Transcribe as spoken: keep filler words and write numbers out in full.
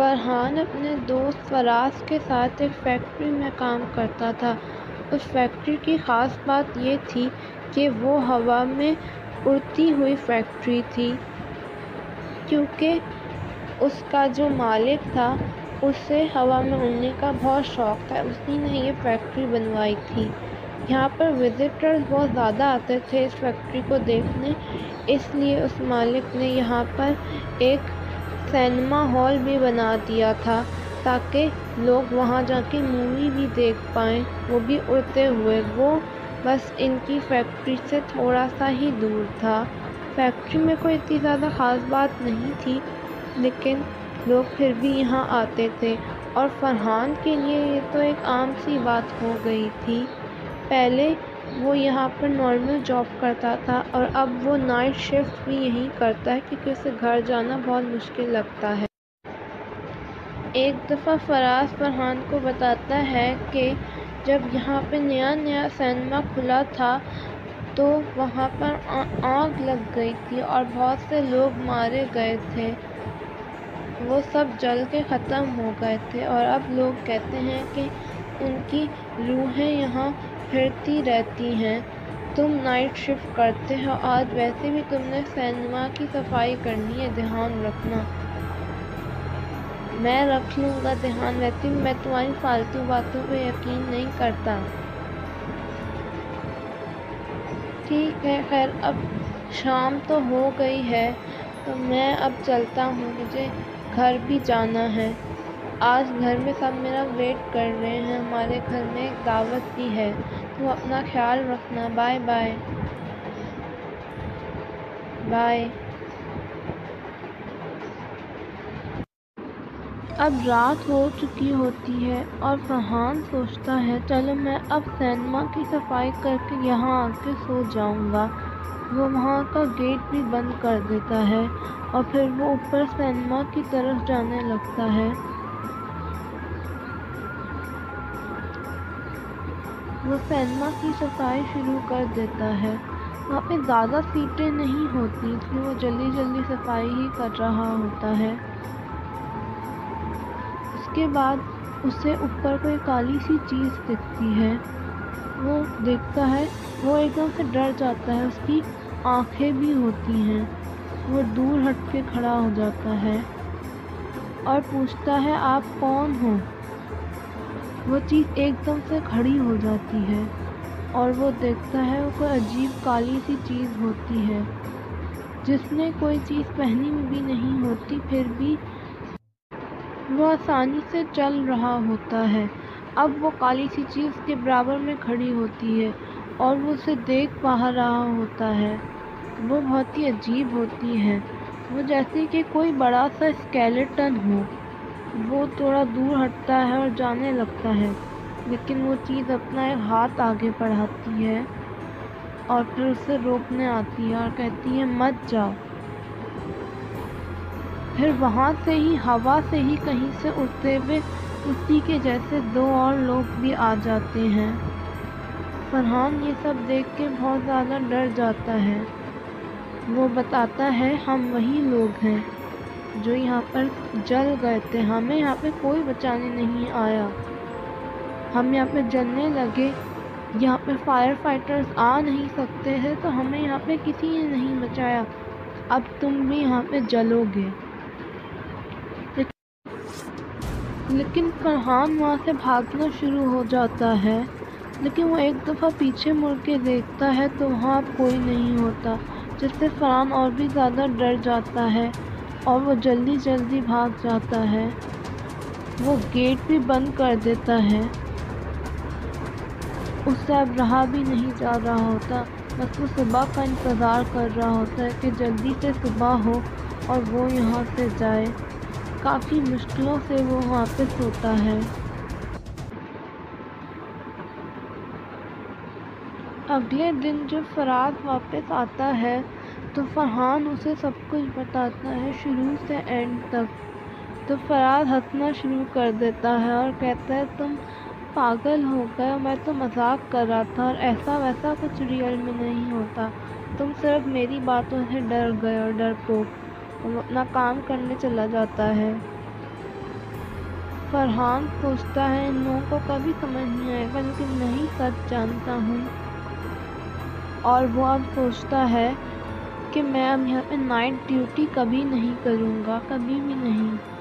فرحان اپنے دوست فراز کے ساتھ ایک فیکٹری میں کام کرتا تھا۔ اس فیکٹری کی خاص بات یہ تھی کہ وہ ہوا میں اڑتی ہوئی فیکٹری تھی، کیونکہ اس کا جو مالک تھا اسے ہوا میں اڑنے کا بہت شوق تھا، اسی نے یہ فیکٹری بنوائی تھی۔ یہاں پر وزٹرز بہت زیادہ آتے تھے اس فیکٹری کو دیکھنے، اس لیے اس مالک نے یہاں پر ایک سینما ہال بھی بنا دیا تھا تاکہ لوگ وہاں جا کے مووی بھی دیکھ پائیں، وہ بھی اڑتے ہوئے۔ وہ بس ان کی فیکٹری سے تھوڑا سا ہی دور تھا۔ فیکٹری میں کوئی اتنی زیادہ خاص بات نہیں تھی، لیکن لوگ پھر بھی یہاں آتے تھے، اور فرحان کے لیے یہ تو ایک عام سی بات ہو گئی تھی۔ پہلے وہ یہاں پر نارمل جاب کرتا تھا، اور اب وہ نائٹ شفٹ بھی یہیں کرتا ہے کیونکہ اسے گھر جانا بہت مشکل لگتا ہے۔ ایک دفعہ فراز فرحان کو بتاتا ہے کہ جب یہاں پہ نیا نیا سینما کھلا تھا تو وہاں پر آگ لگ گئی تھی اور بہت سے لوگ مارے گئے تھے، وہ سب جل کے ختم ہو گئے تھے، اور اب لوگ کہتے ہیں کہ ان کی روحیں یہاں پھرتی رہتی ہیں۔ تم نائٹ شفٹ کرتے ہو، آج ویسے بھی تم نے سینما کی صفائی کرنی ہے، دھیان رکھنا۔ میں رکھ لوں گا دھیان، ویسے بھی میں تمہاری فالتو باتوں پہ یقین نہیں کرتا۔ ٹھیک ہے، خیر اب شام تو ہو گئی ہے تو میں اب چلتا ہوں، مجھے گھر بھی جانا ہے۔ آج گھر میں سب میرا ویٹ کر رہے ہیں، ہمارے گھر میں ایک دعوت بھی ہے، تم اپنا خیال رکھنا، بائے بائے بائے۔ اب رات ہو چکی ہوتی ہے اور فرحان سوچتا ہے چلو میں اب سینما کی صفائی کر کے یہاں آ کے سو جاؤں گا۔ وہ وہاں کا گیٹ بھی بند کر دیتا ہے اور پھر وہ اوپر سینما کی طرف جانے لگتا ہے۔ وہ سینما کی صفائی شروع کر دیتا ہے، وہاں پہ زیادہ سیٹیں نہیں ہوتی، اس لیے وہ جلدی جلدی صفائی ہی کر رہا ہوتا ہے۔ کے بعد اسے اوپر کوئی کالی سی چیز دکھتی ہے، وہ دیکھتا ہے، وہ ایک دم سے ڈر جاتا ہے، اس کی آنکھیں بھی ہوتی ہیں، وہ دور ہٹ کے کھڑا ہو جاتا ہے اور پوچھتا ہے آپ کون ہو؟ وہ چیز ایک دم سے کھڑی ہو جاتی ہے اور وہ دیکھتا ہے وہ کوئی عجیب کالی سی چیز ہوتی ہے جس نے کوئی چیز پہنی میں بھی نہیں ہوتی، پھر بھی وہ آسانی سے چل رہا ہوتا ہے۔ اب وہ کالی سی چیز کے برابر میں کھڑی ہوتی ہے اور وہ اسے دیکھ پا رہا ہوتا ہے، وہ بہت ہی عجیب ہوتی ہے، وہ جیسے کہ کوئی بڑا سا اسکیلیٹن ہو۔ وہ تھوڑا دور ہٹتا ہے اور جانے لگتا ہے، لیکن وہ چیز اپنا ایک ہاتھ آگے بڑھاتی ہے اور پھر اسے روکنے آتی ہے اور کہتی ہے مت جاؤ۔ پھر وہاں سے ہی ہوا سے ہی کہیں سے اڑتے ہوئے اسی کے جیسے دو اور لوگ بھی آ جاتے ہیں۔ فرحان یہ سب دیکھ کے بہت زیادہ ڈر جاتا ہے، وہ بتاتا ہے ہم وہی لوگ ہیں جو یہاں پر جل گئے تھے، ہمیں یہاں پہ کوئی بچانے نہیں آیا، ہم یہاں پہ جلنے لگے، یہاں پہ فائر فائٹرز آ نہیں سکتے ہیں تو ہمیں یہاں پہ کسی نے نہیں بچایا، اب تم بھی یہاں پہ جلو گے۔ لیکن فرحان وہاں سے بھاگنا شروع ہو جاتا ہے، لیکن وہ ایک دفعہ پیچھے مڑ کے دیکھتا ہے تو وہاں کوئی نہیں ہوتا، جس سے فرحان اور بھی زیادہ ڈر جاتا ہے اور وہ جلدی جلدی بھاگ جاتا ہے۔ وہ گیٹ بھی بند کر دیتا ہے، اس سے اب رہا بھی نہیں جا رہا ہوتا، بس وہ صبح کا انتظار کر رہا ہوتا ہے کہ جلدی سے صبح ہو اور وہ یہاں سے جائے۔ کافی مشکلوں سے وہ وہاں پہ سوتا ہے۔ اگلے دن جب فراز واپس آتا ہے تو فرحان اسے سب کچھ بتاتا ہے شروع سے اینڈ تک، تو فراز ہنسنا شروع کر دیتا ہے اور کہتا ہے تم پاگل ہو گئے، میں تو مذاق کر رہا تھا، اور ایسا ویسا کچھ ریئل میں نہیں ہوتا، تم صرف میری باتوں سے ڈر گئے اور ڈرپوک۔ وہ اپنا کام کرنے چلا جاتا ہے۔ فرحان سوچتا ہے ان لوگوں کو کبھی سمجھ نہیں آئے گا لیکن نہیں سچ جانتا ہوں، اور وہ اب سوچتا ہے کہ میں اب یہاں پہ نائٹ ڈیوٹی کبھی نہیں کروں گا، کبھی بھی نہیں۔